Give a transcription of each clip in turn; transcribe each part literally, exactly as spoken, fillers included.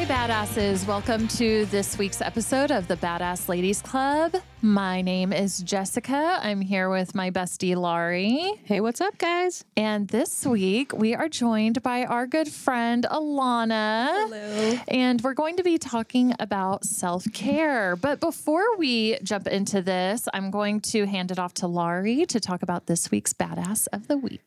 Hi, badasses. Welcome to this week's episode of the Badass Ladies Club. My name is Jessica. I'm here with my bestie, Laurie. Hey, what's up, guys? And this week, we are joined by our good friend, Alana. Hello. And we're going to be talking about self-care. But before we jump into this, I'm going to hand it off to Laurie to talk about this week's Badass of the Week.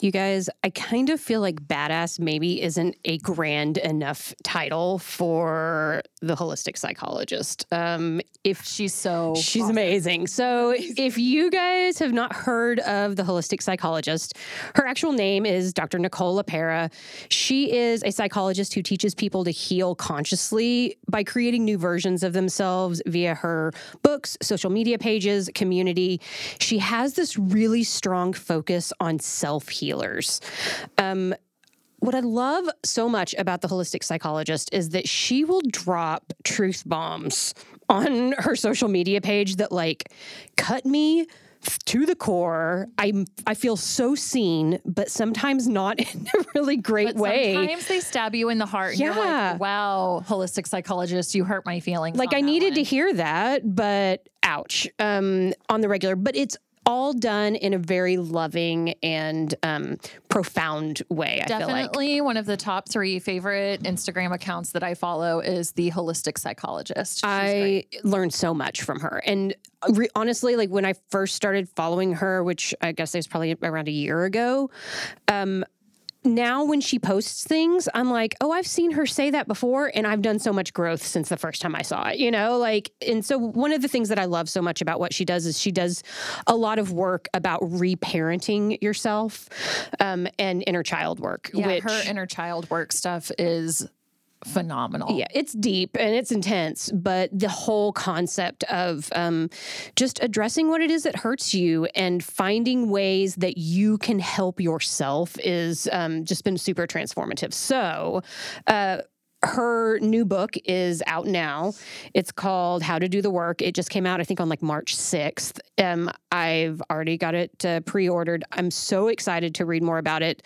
You guys, I kind of feel like badass maybe isn't a grand enough title for the holistic psychologist. Um, if she's so she's awesome. amazing. So if you guys have not heard of the holistic psychologist, her actual name is Doctor Nicole LePera. She is a psychologist who teaches people to heal consciously by creating new versions of themselves via her books, social media pages, community. She has this really strong focus on self-healing. Healers. Um, what I love so much about the holistic psychologist is that she will drop truth bombs on her social media page that like cut me to the core. I I feel so seen, but sometimes not in a really great but way. Sometimes they stab you in the heart. And yeah. You're like, wow, holistic psychologist, you hurt my feelings. Like I needed one. to hear that, but ouch. Um, on the regular, but it's all done in a very loving and um, profound way, I Definitely feel like. Definitely one of the top three favorite Instagram accounts that I follow is the holistic psychologist. She's I great. learned so much from her. And re- honestly, like when I first started following her, which I guess was probably around a year ago, um, now when she posts things, I'm like, oh, I've seen her say that before, and I've done so much growth since the first time I saw it, you know, like, and so one of the things that I love so much about what she does is she does a lot of work about reparenting yourself um, and inner child work. Yeah, which, her inner child work stuff is phenomenal. Yeah, it's deep and it's intense, but the whole concept of um, just addressing what it is that hurts you and finding ways that you can help yourself is um, just been super transformative. So, uh, her new book is out now. It's called How to Do the Work. It just came out, I think, on like March sixth. Um, I've already got it uh, pre-ordered. I'm so excited to read more about it.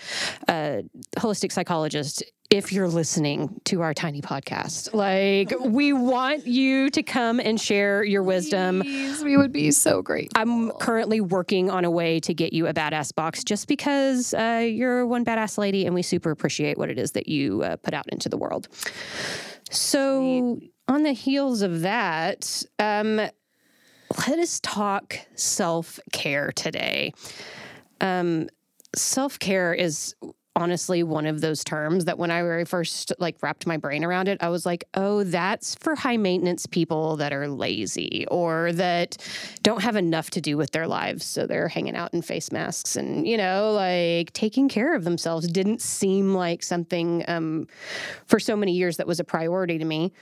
Uh, holistic psychologist, if you're listening to our tiny podcast, like we want you to come and share your wisdom. Please, we would be so grateful. I'm currently working on a way to get you a badass box just because uh, you're one badass lady and we super appreciate what it is that you uh, put out into the world. So Sweet. on the heels of that, um, let us talk self-care today. Um, self-care is honestly one of those terms that when I very first like wrapped my brain around it, I was like, oh, that's for high maintenance people that are lazy or that don't have enough to do with their lives. So they're hanging out in face masks and, you know, like taking care of themselves didn't seem like something um, for so many years that was a priority to me.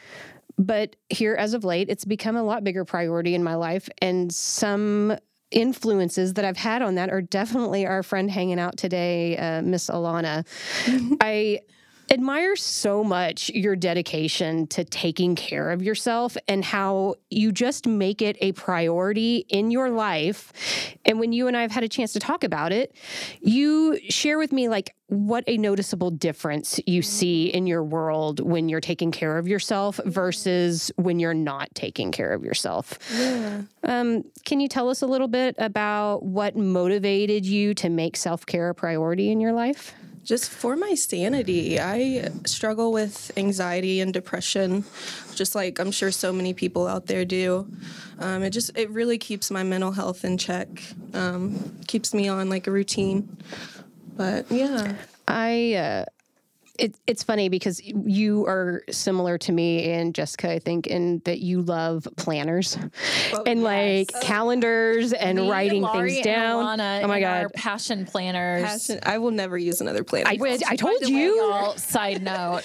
But here as of late, it's become a lot bigger priority in my life. And some influences that I've had on that are definitely our friend hanging out today, uh, Miss Alana. I admire so much your dedication to taking care of yourself and how you just make it a priority in your life. And when you and I have had a chance to talk about it, you share with me like what a noticeable difference you see in your world when you're taking care of yourself versus when you're not taking care of yourself. Yeah. Um, can you tell us a little bit about what motivated you to make self-care a priority in your life? Just for my sanity. I struggle with anxiety and depression, just like I'm sure so many people out there do. Um, it just, it really keeps my mental health in check, um, keeps me on like a routine. But yeah, I, uh, it, it's funny because you are similar to me and Jessica, I think, in that you love planners well, and yes. like oh. calendars and me, writing Laurie things down. And oh my God. Passion planners. Passion. I will never use another planner. I, Which, I told you. Way, y'all, side note.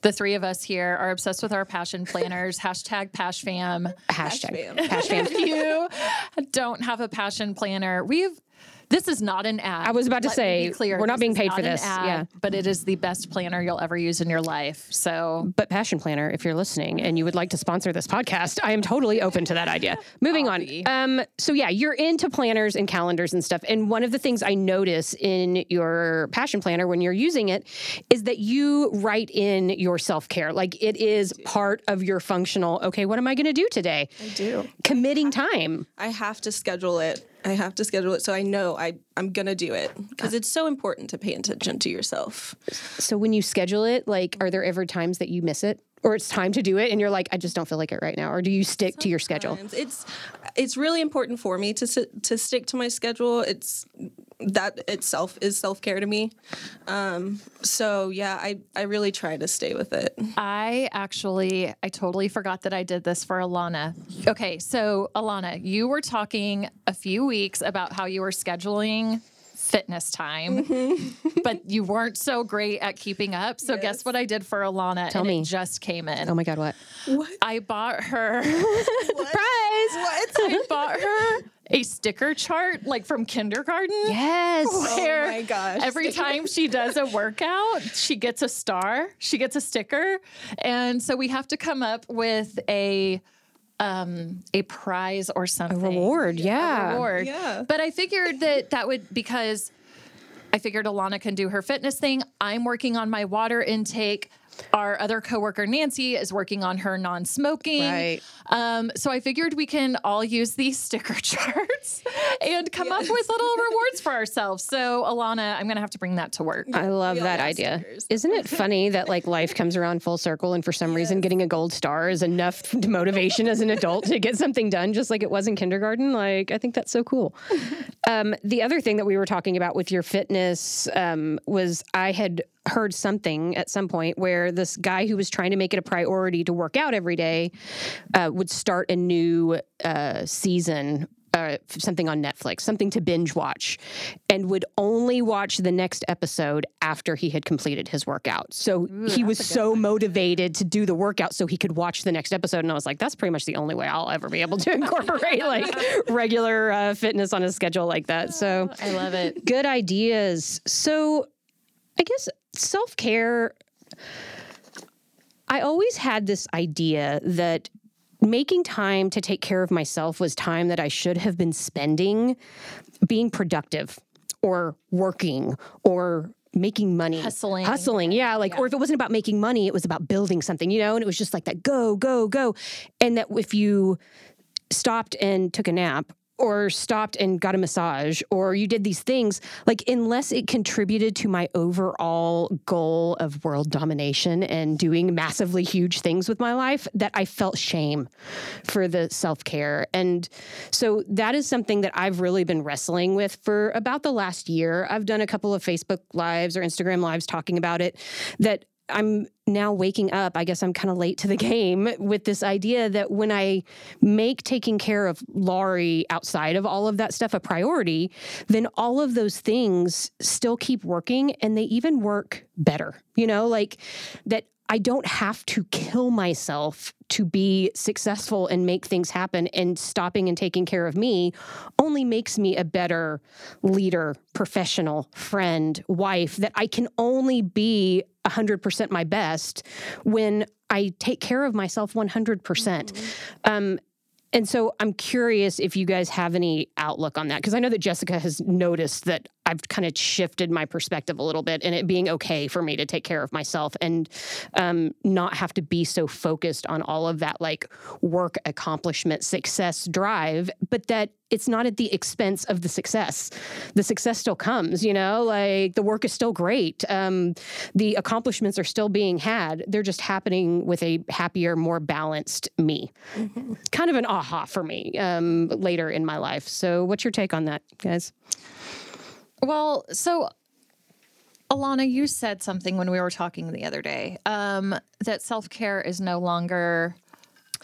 The three of us here are obsessed with our passion planners. Hashtag PashFam. Hashtag PashFam. Pash Pash if you don't have a passion planner, we've This is not an ad. I was about to Let say, be clear, we're not being paid for this. Ad, yeah. But it is the best planner you'll ever use in your life. So, but Passion Planner, if you're listening and you would like to sponsor this podcast, I am totally open to that idea. Moving Obby. on. Um, so yeah, you're into planners and calendars and stuff. And one of the things I notice in your Passion Planner when you're using it is that you write in your self-care. Like it is part of your functional, okay, what am I going to do today? I do. Committing time. I have to schedule it. I have to schedule it so I know I, I'm going to do it because it's so important to pay attention to yourself. So when you schedule it, like, are there ever times that you miss it or it's time to do it and you're like, I just don't feel like it right now? Or do you stick Sometimes. to your schedule? It's it's really important for me to to stick to my schedule. It's that itself is self-care to me. Um, so, yeah, I, I really try to stay with it. I actually, I totally forgot that I did this for Alana. Okay, so Alana, you were talking a few weeks about how you were scheduling fitness time, mm-hmm. but you weren't so great at keeping up. So yes. Guess what I did for Alana? Tell and me. It just came in. Oh my God, what? What? I bought her... What? Surprise! What? I bought her... a sticker chart, like from kindergarten. Yes. Where oh my gosh. Every sticker. Time she does a workout, she gets a star, she gets a sticker. And so we have to come up with a um, a prize or something. A reward, yeah. A reward. Yeah. But I figured that that would, because I figured Alana can do her fitness thing. I'm working on my water intake. Our other coworker, Nancy, is working on her non-smoking. Right. Um, so I figured we can all use these sticker charts and come yes. up with little rewards for ourselves. So Alana, I'm going to have to bring that to work. I love we that idea. Stickers. Isn't it funny that like life comes around full circle and for some yes. reason getting a gold star is enough motivation as an adult to get something done just like it was in kindergarten? Like, I think that's so cool. Um, the other thing that we were talking about with your fitness um, was I had heard something at some point where this guy who was trying to make it a priority to work out every day uh, would start a new uh, season, uh, something on Netflix, something to binge watch, and would only watch the next episode after he had completed his workout. So Ooh, he was so one. motivated to do the workout so he could watch the next episode. And I was like, that's pretty much the only way I'll ever be able to incorporate like regular uh, fitness on a schedule like that. So I love it. Good ideas. So I guess self-care, I always had this idea that making time to take care of myself was time that I should have been spending being productive or working or making money. Hustling. Hustling, yeah. Like, yeah. Or if it wasn't about making money, it was about building something, you know? And it was just like that go, go, go. And that if you stopped and took a nap or stopped and got a massage, or you did these things, like unless it contributed to my overall goal of world domination and doing massively huge things with my life, that I felt shame for the self-care. And so that is something that I've really been wrestling with for about the last year. I've done a couple of Facebook lives or Instagram lives talking about it, that I'm now waking up. I guess I'm kind of late to the game with this idea that when I make taking care of Laurie outside of all of that stuff a priority, then all of those things still keep working and they even work better. You know, like that I don't have to kill myself to be successful and make things happen, and stopping and taking care of me only makes me a better leader, professional, friend, wife, that I can only be one hundred percent my best when I take care of myself one hundred percent. Mm-hmm. Um, and so I'm curious if you guys have any outlook on that, because I know that Jessica has noticed that I've kind of shifted my perspective a little bit and it being okay for me to take care of myself and um, not have to be so focused on all of that like work, accomplishment, success, drive, but that it's not at the expense of the success. The success still comes, you know, like the work is still great. Um, the accomplishments are still being had. They're just happening with a happier, more balanced me. Mm-hmm. Kind of an aha for me um, later in my life. So what's your take on that, guys? Well, so Alana, you said something when we were talking the other day, um, that self-care is no longer,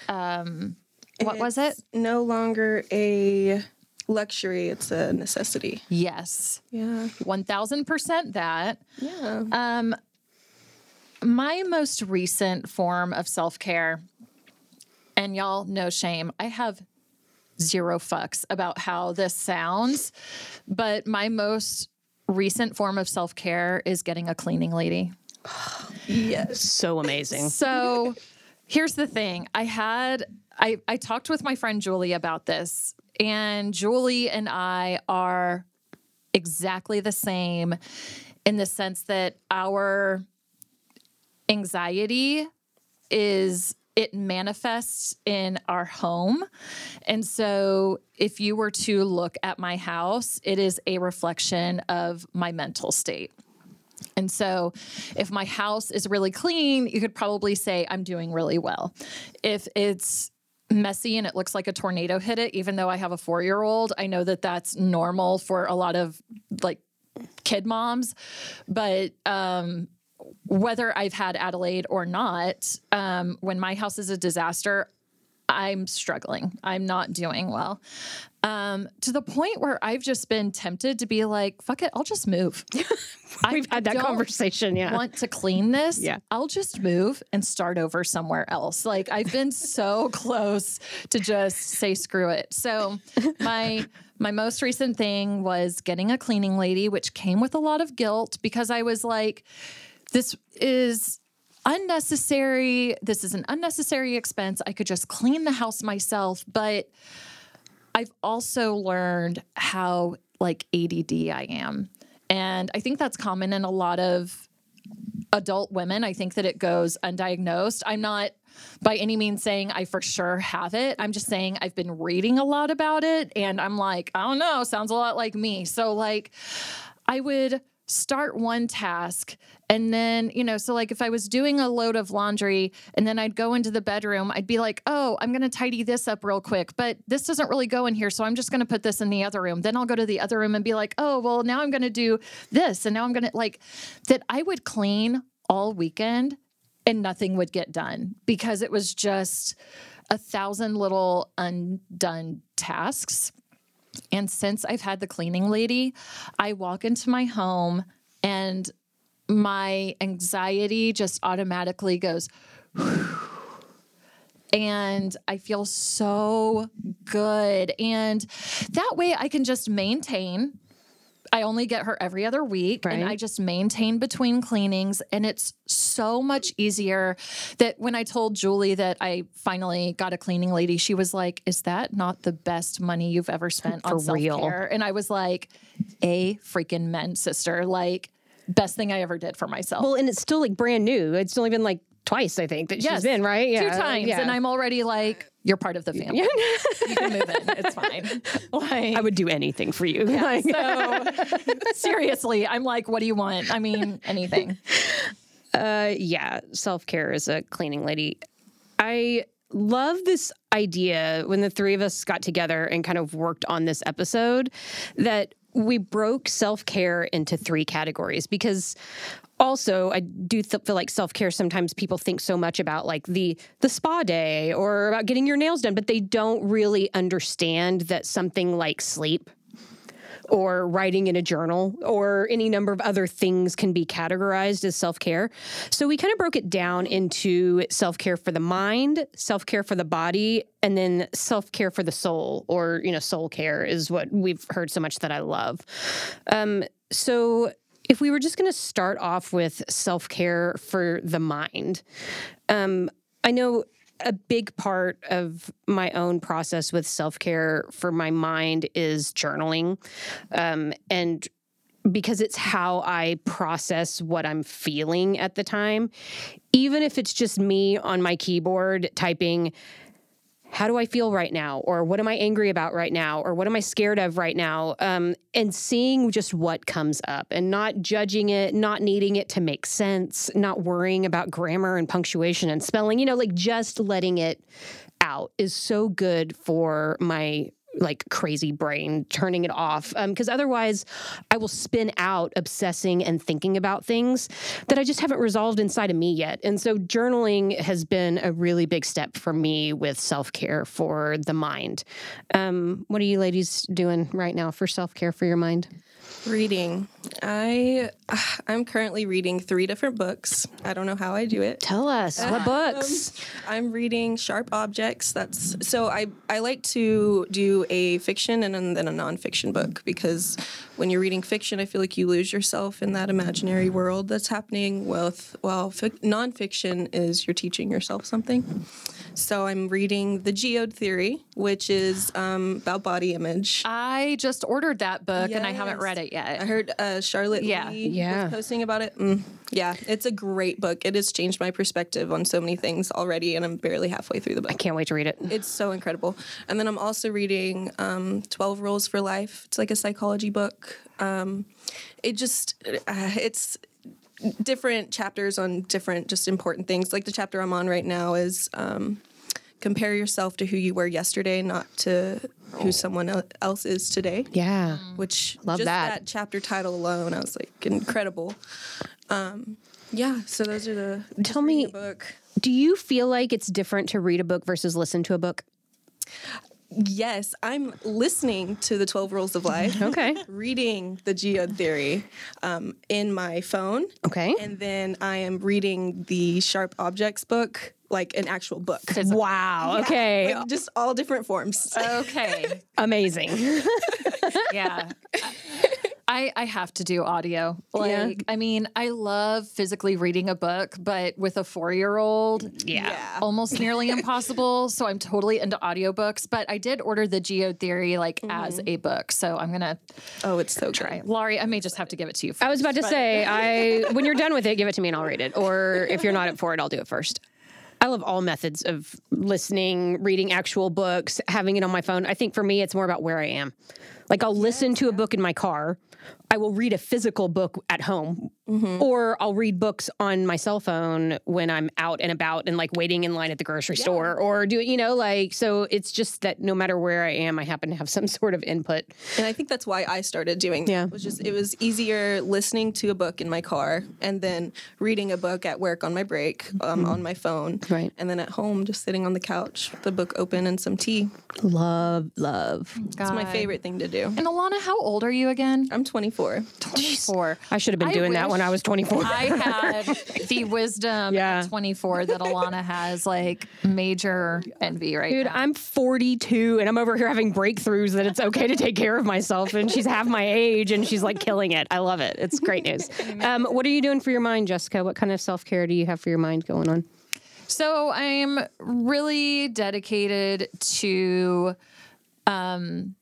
um, what it's was it? No longer a luxury. It's a necessity. Yes. Yeah. one thousand percent that. Yeah. Um, my most recent form of self-care, and y'all, no shame, I have zero fucks about how this sounds, but my most recent form of self-care is getting a cleaning lady. Yes. So amazing. So here's the thing. I had, I, I talked with my friend Julie about this, and Julie and I are exactly the same in the sense that our anxiety is, it manifests in our home. And so if you were to look at my house, it is a reflection of my mental state. And so if my house is really clean, you could probably say I'm doing really well. If it's messy and it looks like a tornado hit it, even though I have a four-year-old, I know that that's normal for a lot of like kid moms. But, um, whether I've had Adelaide or not, um, when my house is a disaster, I'm struggling. I'm not doing well. Um, to the point where I've just been tempted to be like, fuck it, I'll just move. We've I had that don't conversation. Yeah. Want to clean this. Yeah. I'll just move and start over somewhere else. Like I've been so close to just say, screw it. So my, my most recent thing was getting a cleaning lady, which came with a lot of guilt because I was like, this is unnecessary. This is an unnecessary expense. I could just clean the house myself. But I've also learned how like A D D I am. And I think that's common in a lot of adult women. I think that it goes undiagnosed. I'm not by any means saying I for sure have it. I'm just saying I've been reading a lot about it. And I'm like, I don't know, sounds a lot like me. So like I would start one task and then, you know, so like if I was doing a load of laundry and then I'd go into the bedroom, I'd be like, oh, I'm going to tidy this up real quick, but this doesn't really go in here. So I'm just going to put this in the other room. Then I'll go to the other room and be like, oh, well now I'm going to do this. And now I'm going to like that I would clean all weekend and nothing would get done because it was just a thousand little undone tasks. And since I've had the cleaning lady, I walk into my home and my anxiety just automatically goes, and I feel so good. And that way I can just maintain. I only get her every other week, right. And I just maintain between cleanings, and it's so much easier. That when I told Julie that I finally got a cleaning lady, she was like, is that not the best money you've ever spent on self-care? And I was like, a freaking men, sister, like best thing I ever did for myself. Well, and it's still like brand new. It's only been like twice, I think, that yes. she's been, right? Yeah. Two times. Yeah. And I'm already like, you're part of the family. You can move in. It's fine. Like, I would do anything for you. Yeah, like. So seriously, I'm like, what do you want? I mean, anything. Uh, yeah. Self-care as a cleaning lady. I love this idea when the three of us got together and kind of worked on this episode that we broke self-care into three categories because also, I do th- feel like self-care, sometimes people think so much about like the the spa day or about getting your nails done, but they don't really understand that something like sleep or writing in a journal or any number of other things can be categorized as self-care. So we kind of broke it down into self-care for the mind, self-care for the body, and then self-care for the soul, or, you know, soul care is what we've heard so much that I love. Um, so... If we were just going to start off with self-care for the mind, um, I know a big part of my own process with self-care for my mind is journaling, um, and because it's how I process what I'm feeling at the time, even if it's just me on my keyboard typing, how do I feel right now? Or what am I angry about right now? Or what am I scared of right now? Um, and seeing just what comes up and not judging it, not needing it to make sense, not worrying about grammar and punctuation and spelling, you know, like just letting it out is so good for my like crazy brain, turning it off. Um, because otherwise I will spin out obsessing and thinking about things that I just haven't resolved inside of me yet. And so journaling has been a really big step for me with self-care for the mind. Um, what are you ladies doing right now for self-care for your mind? Reading. I, I'm currently reading three different books. I don't know how I do it. Tell us. What books? Um, I'm reading Sharp Objects. That's so I, I like to do a fiction and then a nonfiction book, because when you're reading fiction, I feel like you lose yourself in that imaginary world that's happening with, well, fic- nonfiction is you're teaching yourself something. So I'm reading The Geode Theory, which is um, about body image. I just ordered that book, yes. And I haven't read it yet. I heard uh, Charlotte yeah. Lee yeah. was posting about it. Mm. Yeah, it's a great book. It has changed my perspective on so many things already, and I'm barely halfway through the book. I can't wait to read it. It's so incredible. And then I'm also reading um, Twelve Rules for Life. It's like a psychology book. Um, it just, uh, it's... different chapters on different just important things. Like the chapter I'm on right now is um, compare yourself to who you were yesterday, not to who someone else is today. Yeah. Which love just that. that chapter title alone, I was like, incredible. Um, yeah. So those are the, tell me, the book. Do you feel like it's different to read a book versus listen to a book? Yes, I'm listening to the Twelve Rules of Life. Okay, reading the Geode Theory um, in my phone. Okay, and then I am reading the Sharp Objects book, like an actual book. Physical. Wow. Yeah. Okay, like just all different forms. Okay, amazing. Yeah. I, I have to do audio. Like, yeah. I mean, I love physically reading a book, but with a four-year-old, yeah, yeah. almost nearly impossible. So I'm totally into audiobooks. But I did order the Geode Theory like mm-hmm. as a book. So I'm gonna oh, it's so try, good. Laurie. I may just have to give it to you first. I was about to but- say, I when you're done with it, give it to me and I'll read it. Or if you're not up for it, I'll do it first. I love all methods of listening, reading actual books, having it on my phone. I think for me, it's more about where I am. Like I'll listen yeah, to yeah. a book in my car. I will read a physical book at home mm-hmm. or I'll read books on my cell phone when I'm out and about and like waiting in line at the grocery yeah. store or do it, you know, like, so it's just that no matter where I am, I happen to have some sort of input. And I think that's why I started doing yeah. that. It was just, it was easier listening to a book in my car and then reading a book at work on my break, um, mm-hmm. on my phone. Right. And then at home, just sitting on the couch, with the book open and some tea. Love, love. God. It's my favorite thing to do. And Alana, how old are you again? I'm twenty-four. twenty-four. I should have been doing that when I was twenty-four. I had the wisdom yeah. at twenty-four that Alana has, like, major envy right Dude, now. Dude, I'm forty-two, and I'm over here having breakthroughs that it's okay to take care of myself, and she's half my age, and she's, like, killing it. I love it. It's great news. Um, what are you doing for your mind, Jessica? What kind of self-care do you have for your mind going on? So I'm really dedicated to... um.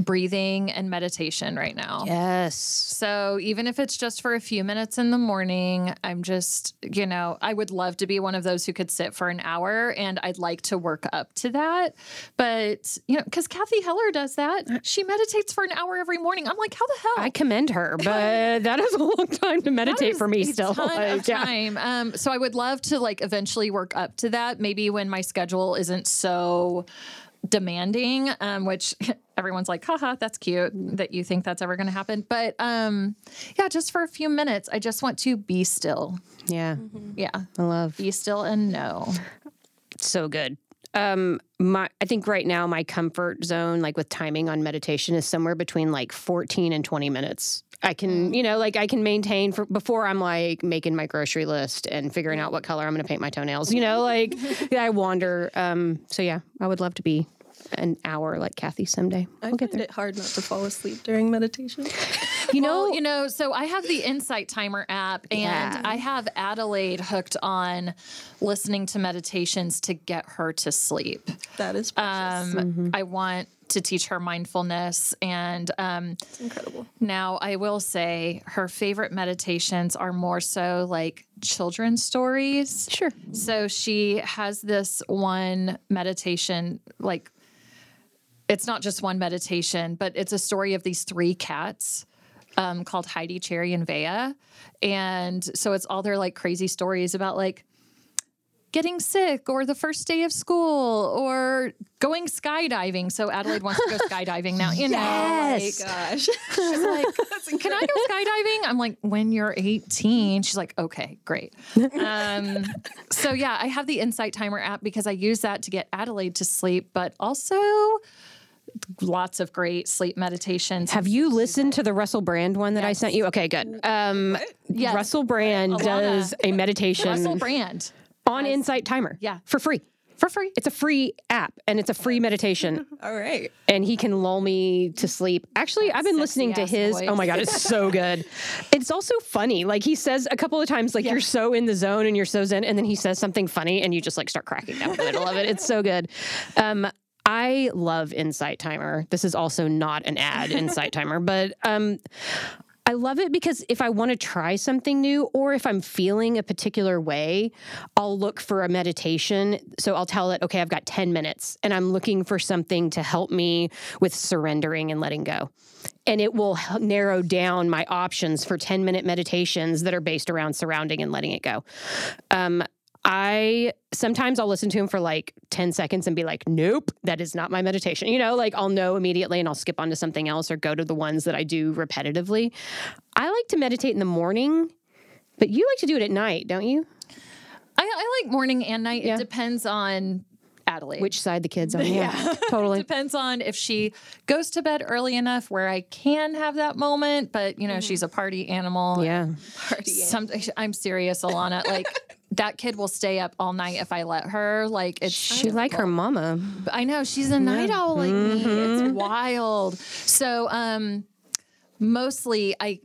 breathing and meditation right now. Yes. So even if it's just for a few minutes in the morning, I'm just, you know, I would love to be one of those who could sit for an hour, and I'd like to work up to that. But, you know, because Kathy Heller does that. She meditates for an hour every morning. I'm like, how the hell? I commend her, but that is a long time to meditate for me still. Like, yeah. time. Um, so I would love to like eventually work up to that. Maybe when my schedule isn't so demanding, um, which everyone's like, haha, that's cute that you think that's ever going to happen. But, um, yeah, just for a few minutes, I just want to be still. Yeah. Mm-hmm. Yeah. I love be still and know. So good. Um, my, I think right now my comfort zone, like with timing on meditation, is somewhere between like fourteen and twenty minutes. I can, you know, like I can maintain for before I'm like making my grocery list and figuring out what color I'm going to paint my toenails, you know, like yeah, I wander. Um, so yeah, I would love to be an hour like Kathy someday. I we'll find it hard not to fall asleep during meditation. You know, well, you know, so I have the Insight Timer app, and yeah. I have Adelaide hooked on listening to meditations to get her to sleep. That is precious. Um, mm-hmm. I want to teach her mindfulness, and um, it's incredible. Now, I will say her favorite meditations are more so like children's stories. Sure. So she has this one meditation, like it's not just one meditation, but it's a story of these three cats. Um, called Heidi, Cherry, and Vea. And so it's all their like crazy stories about like getting sick or the first day of school or going skydiving. So Adelaide wants to go skydiving now, you know. Yes. Oh my gosh. She's like, can I go skydiving? I'm like, when you're eighteen. She's like, okay, great. Um, so yeah, I have the Insight Timer app because I use that to get Adelaide to sleep, but also lots of great sleep meditations. Have you listened to the Russell Brand one that yes. I sent you? Okay, good. Um, yes. Russell Brand Alana. does a meditation. Russell Brand. On yes. Insight Timer. Yeah. For free. For free. It's a free app, and it's a free meditation. All right. And he can lull me to sleep. Actually, I've been Sexy listening to his. Voice. Oh, my God. It's so good. It's also funny. Like, he says a couple of times, like, yeah. you're so in the zone and you're so zen, and then he says something funny, and you just, like, start cracking down in the middle of it. It's so good. Um, I love Insight Timer. This is also not an ad, Insight Timer, but um, I love it because if I want to try something new or if I'm feeling a particular way, I'll look for a meditation. So I'll tell it, okay, I've got ten minutes and I'm looking for something to help me with surrendering and letting go. And it will narrow down my options for ten minute meditations that are based around surrounding and letting it go. Um, I sometimes I'll listen to him for like ten seconds and be like, nope, that is not my meditation. You know, like I'll know immediately and I'll skip onto something else or go to the ones that I do repetitively. I like to meditate in the morning, but you like to do it at night, don't you? I, I like morning and night. Yeah. It depends on Adelaide. Which side the kid's on. Yeah, yeah. Totally. It depends on if she goes to bed early enough where I can have that moment, but you know, mm-hmm. she's a party animal. Yeah. Party Some, I'm serious, Alana. Like, that kid will stay up all night if I let her. Like it's she like her mama. I know she's a night yeah. owl like mm-hmm. me. It's wild. So um, mostly I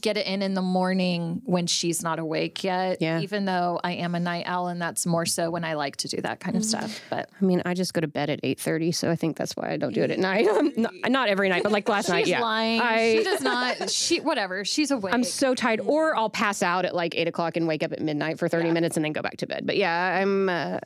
get it in in the morning when she's not awake yet. Yeah. Even though I am a night owl, and that's more so when I like to do that kind of mm-hmm. stuff. But I mean, I just go to bed at eight thirty, so I think that's why I don't do it at night. not, not every night, but like last she's night. Yeah, lying. I, she does not. She whatever. She's awake. I'm so tired, or I'll pass out at like eight o'clock and wake up at midnight for thirty yeah. minutes and then go back to bed. But yeah, I'm uh,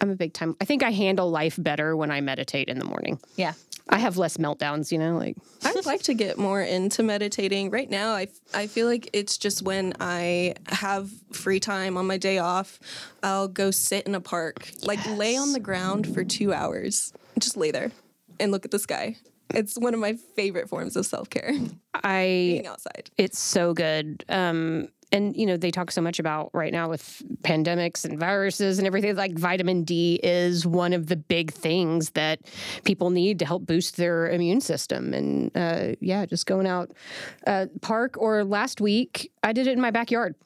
I'm a big time. I think I handle life better when I meditate in the morning. Yeah. I have less meltdowns, you know, like I'd like to get more into meditating right now. I, I feel like it's just when I have free time on my day off, I'll go sit in a park, yes. like lay on the ground for two hours, just lay there and look at the sky. It's one of my favorite forms of self-care. I being outside. It's so good. Um, And, you know, they talk so much about right now with pandemics and viruses and everything, like vitamin D is one of the big things that people need to help boost their immune system. And, uh, yeah, just going out uh, park or last week, I did it in my backyard.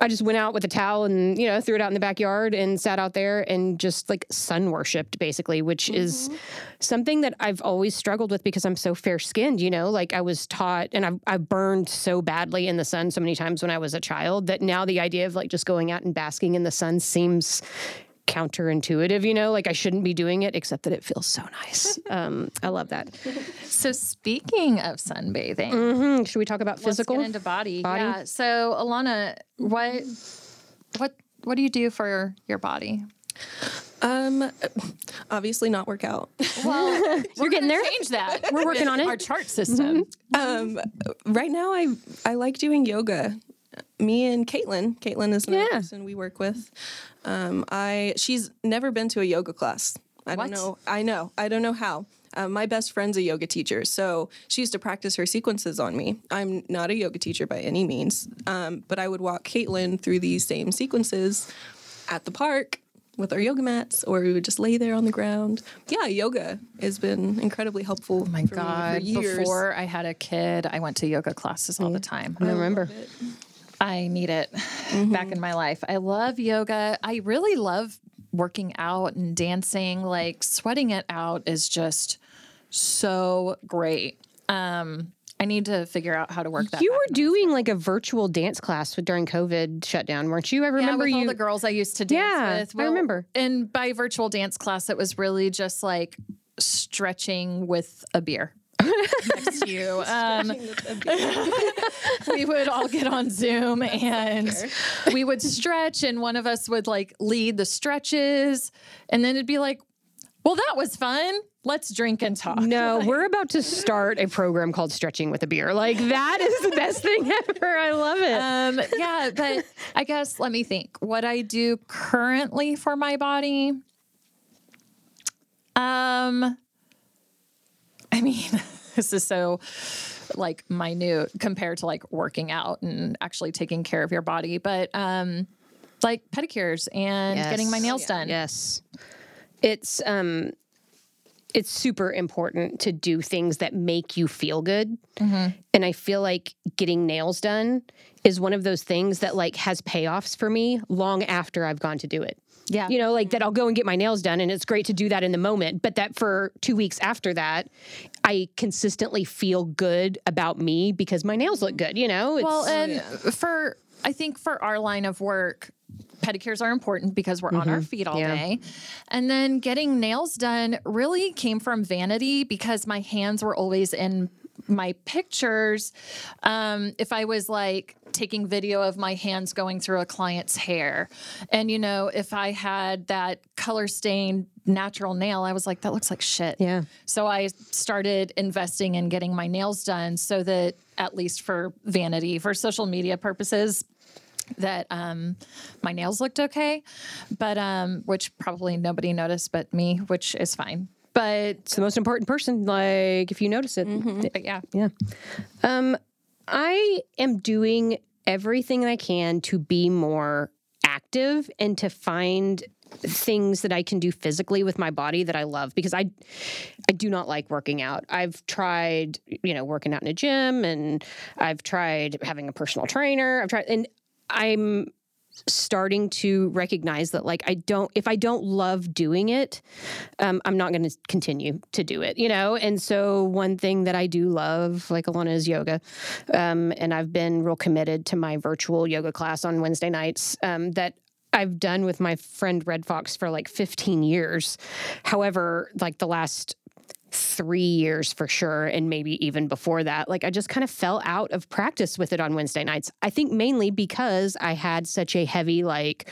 I just went out with a towel and, you know, threw it out in the backyard and sat out there and just like sun worshipped basically, which mm-hmm. is something that I've always struggled with because I'm so fair skinned, you know, like I was taught and I've, I've burned so badly in the sun so many times when I was a child that now the idea of like just going out and basking in the sun seems counterintuitive, you know, like I shouldn't be doing it, except that it feels so nice. Um, I love that. So speaking of sunbathing, mm-hmm. should we talk about physical? Let's get into body. body. Yeah. So Alana, what, what, what do you do for your body? Um, obviously not workout. Well, you're getting there. Change that. We're working on it. Our chart system. Mm-hmm. Um, right now I, I like doing yoga. Me and Caitlin. Caitlin is another yeah. person we work with. Um, I she's never been to a yoga class. I what? don't know. I know. I don't know how. Uh, my best friend's a yoga teacher, so she used to practice her sequences on me. I'm not a yoga teacher by any means, um, but I would walk Caitlin through these same sequences at the park with our yoga mats, or we would just lay there on the ground. Yeah, yoga has been incredibly helpful. Oh my for God! Me for years. Before I had a kid, I went to yoga classes all yeah. the time. I, I remember. I need it mm-hmm. back in my life. I love yoga. I really love working out and dancing. Like, sweating it out is just so great. Um, I need to figure out how to work that. You were doing like a virtual dance class with, during COVID shutdown, weren't you? I remember yeah, with you. All the girls I used to dance yeah, with. Well, I remember. And by virtual dance class, it was really just like stretching with a beer. Next to you. Um, we would all get on Zoom and we would stretch and one of us would like lead the stretches and then it'd be like, well, that was fun. Let's drink and talk. No, like, we're about to start a program called Stretching with a Beer. Like, that is the best thing ever. I love it. Um, yeah, but I guess, let me think. What I do currently for my body, um, I mean, this is so, like, minute compared to, like, working out and actually taking care of your body. But, um, like, pedicures and yes. getting my nails yeah. done. Yes. It's um, it's super important to do things that make you feel good. Mm-hmm. And I feel like getting nails done is one of those things that, like, has payoffs for me long after I've gone to do it. Yeah. You know, like, that I'll go and get my nails done, and it's great to do that in the moment, but that for two weeks after that, I consistently feel good about me because my nails look good, you know? It's, well, and yeah. for, I think for our line of work, pedicures are important because we're mm-hmm. on our feet all yeah. day. And then getting nails done really came from vanity because my hands were always in my pictures. Um, if I was, like, taking video of my hands going through a client's hair, and, you know, if I had that color stained natural nail, I was like, that looks like shit. Yeah. So I started investing in getting my nails done so that, at least for vanity, for social media purposes, that um, my nails looked okay, but um, which probably nobody noticed but me, which is fine. But it's the most important person, like, if you notice it. Mm-hmm. But yeah. Yeah. Um, I am doing everything I can to be more active and to find things that I can do physically with my body that I love, because I, I do not like working out. I've tried, you know, working out in a gym, and I've tried having a personal trainer. I've tried, and I'm starting to recognize that, like, I don't, if I don't love doing it, um, I'm not going to continue to do it, you know? And so one thing that I do love, like Alana, is yoga. Um, and I've been real committed to my virtual yoga class on Wednesday nights, um, that I've done with my friend Red Fox for like fifteen years. However, like the last three years for sure, and maybe even before that, like, I just kind of fell out of practice with it on Wednesday nights. I think mainly because I had such a heavy, like,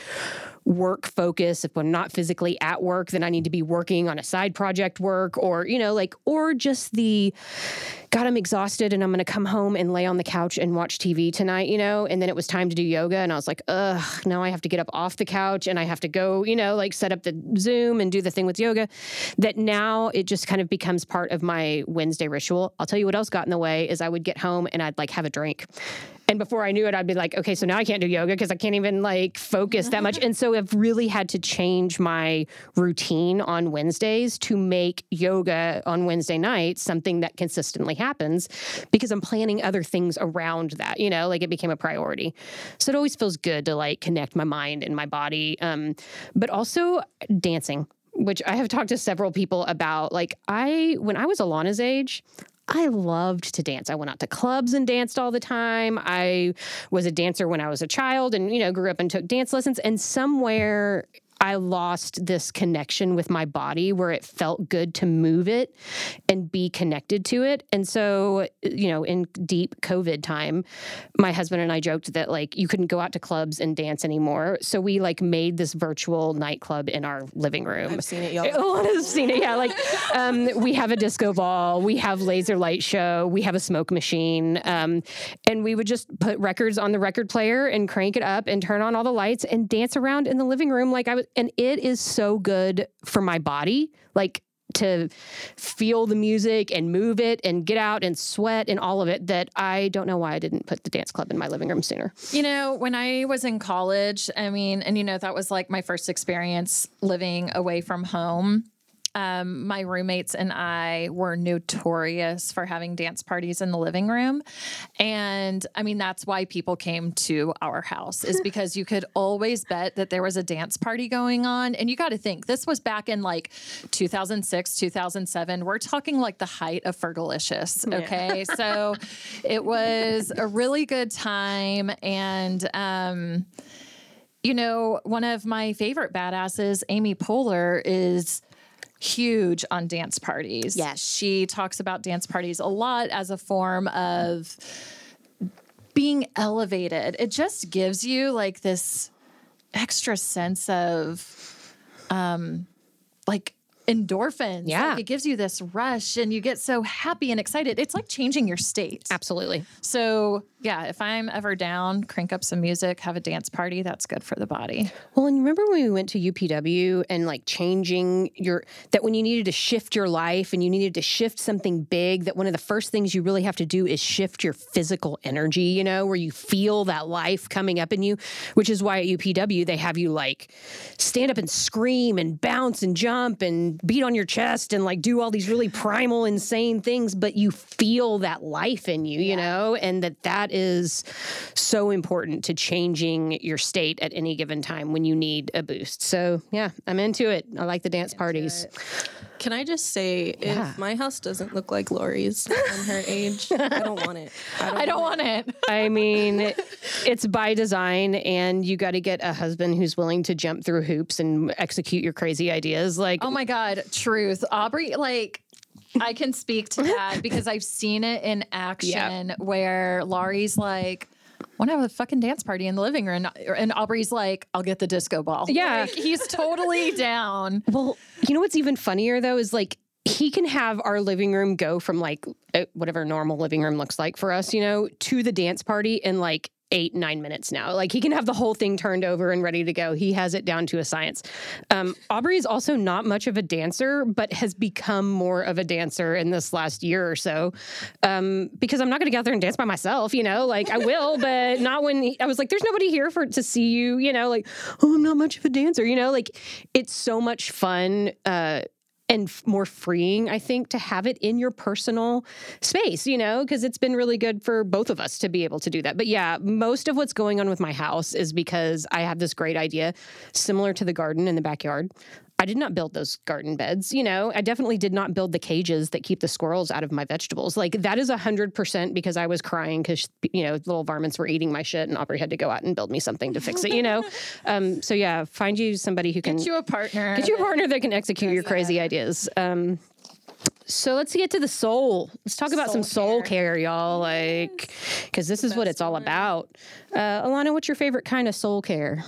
work focus. If I'm not physically at work, then I need to be working on a side project work, or, you know, like, or just the, God, I'm exhausted and I'm going to come home and lay on the couch and watch T V tonight, you know? And then it was time to do yoga, and I was like, ugh, now I have to get up off the couch and I have to go, you know, like, set up the Zoom and do the thing with yoga, that now it just kind of becomes part of my Wednesday ritual. I'll tell you what else got in the way is I would get home and I'd, like, have a drink. And before I knew it, I'd be like, okay, so now I can't do yoga because I can't even, like, focus that much. And so I've really had to change my routine on Wednesdays to make yoga on Wednesday nights something that consistently happens, because I'm planning other things around that, you know, like, it became a priority. So it always feels good to, like, connect my mind and my body. Um, but also dancing, which I have talked to several people about. Like, I, when I was Alana's age, I loved to dance. I went out to clubs and danced all the time. I was a dancer when I was a child, and, you know, grew up and took dance lessons. And somewhere I lost this connection with my body where it felt good to move it and be connected to it. And so, you know, in deep COVID time, my husband and I joked that, like, you couldn't go out to clubs and dance anymore. So we, like, made this virtual nightclub in our living room. I've seen it, y'all. I've seen it, yeah. Like, um, we have a disco ball. We have laser light show. We have a smoke machine. Um, and we would just put records on the record player and crank it up and turn on all the lights and dance around in the living room like I was. And it is so good for my body, like, to feel the music and move it and get out and sweat and all of it, that I don't know why I didn't put the dance club in my living room sooner. You know, when I was in college, I mean, and, you know, that was, like, my first experience living away from home. Um, my roommates and I were notorious for having dance parties in the living room. And I mean, that's why people came to our house, is because you could always bet that there was a dance party going on. And you got to think, this was back in, like, two thousand six, two thousand seven. We're talking, like, the height of Fergalicious. Okay. Yeah. So it was a really good time. And, um, you know, one of my favorite badasses, Amy Poehler, is huge on dance parties. Yes. She talks about dance parties a lot as a form of being elevated. It just gives you, like, this extra sense of, um, like, endorphins. Yeah. Like it gives you this rush and you get so happy and excited. It's like changing your state. Absolutely. So yeah, if I'm ever down, crank up some music, have a dance party. That's good for the body. Well, and remember when we went to U P W and like changing your, that when you needed to shift your life and you needed to shift something big, that one of the first things you really have to do is shift your physical energy, you know, where you feel that life coming up in you, which is why at U P W, they have you like stand up and scream and bounce and jump and beat on your chest and like do all these really primal, insane things, but you feel that life in you, you yeah. know, and that that is so important to changing your state at any given time when you need a boost. So yeah, I'm into it. I like the dance parties. It. Can I just say, yeah. if my house doesn't look like Lori's and her age, I don't want it. I don't, I don't want, want it. it. I mean, it, it's by design, and you got to get a husband who's willing to jump through hoops and execute your crazy ideas. Like, oh my God, truth. Aubrey, like, I can speak to that because I've seen it in action yeah. where Laurie's like, want to have a fucking dance party in the living room. And Aubrey's like, I'll get the disco ball. Yeah. Like, he's totally down. Well, you know what's even funnier though is like, he can have our living room go from like whatever normal living room looks like for us, you know, to the dance party in like eight, nine minutes now. Like he can have the whole thing turned over and ready to go. He has it down to a science. Um, Aubrey is also not much of a dancer, but has become more of a dancer in this last year or so. Um, because I'm not going to go out there and dance by myself, you know, like I will, but not when he, I was like, there's nobody here for to see you, you know, like, oh, I'm not much of a dancer, you know, like it's so much fun, uh, and f- more freeing, I think, to have it in your personal space, you know, because it's been really good for both of us to be able to do that. But yeah, most of what's going on with my house is because I have this great idea, similar to the garden in the backyard. I did not build those garden beds, you know. I definitely did not build the cages that keep the squirrels out of my vegetables. Like, that is one hundred percent because I was crying because, you know, little varmints were eating my shit and Aubrey had to go out and build me something to fix it, you know. Um, so, yeah, find you somebody who can... Get you a partner. Get you a partner that can execute your crazy ideas. Um, so let's get to the soul. Let's talk about soul some soul care, care y'all, like, because this is what it's all about. Uh, Alana, what's your favorite kind of soul care?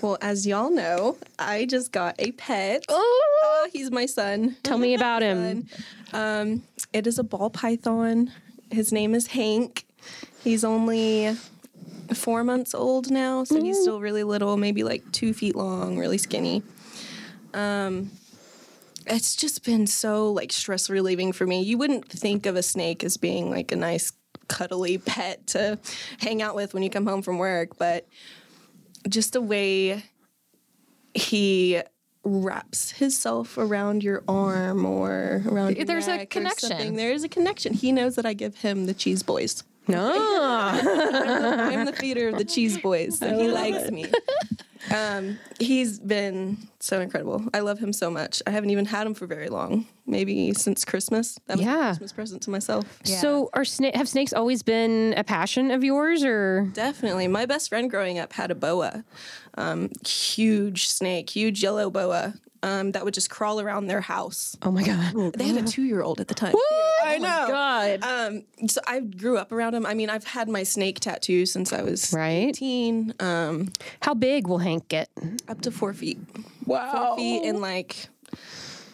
Well, as y'all know, I just got a pet. Oh, uh, he's my son. Tell me about him. Um, it is a ball python. His name is Hank. He's only four months old now, so mm. he's still really little, maybe like two feet long, really skinny. Um, it's just been so like stress relieving for me. You wouldn't think of a snake as being like a nice cuddly pet to hang out with when you come home from work, but just the way he wraps himself around your arm or around your There's neck a connection. There is a connection. He knows that I give him the Cheese Boys. No. I'm, the, I'm the feeder of the Cheese Boys, so he likes it. me. Um, he's been so incredible. I love him so much. I haven't even had him for very long, maybe since Christmas. That was yeah. a Christmas present to myself. Yeah. So are sna- have snakes always been a passion of yours? Or Definitely. My best friend growing up had a boa, um, huge snake, huge yellow boa. Um, that would just crawl around their house. Oh, my God. They had a two-year-old at the time. Woo! I know. Oh, my God. Um, so I grew up around him. I mean, I've had my snake tattoo since I was right? eighteen. Um, How big will Hank get? Up to four feet. Wow. Four feet and, like,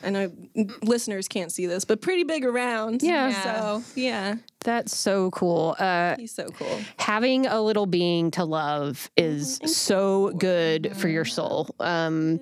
I know listeners can't see this, but pretty big around. Yeah. yeah. So, yeah. That's so cool. Uh, He's so cool. Having a little being to love is mm-hmm. so good yeah. for your soul. Um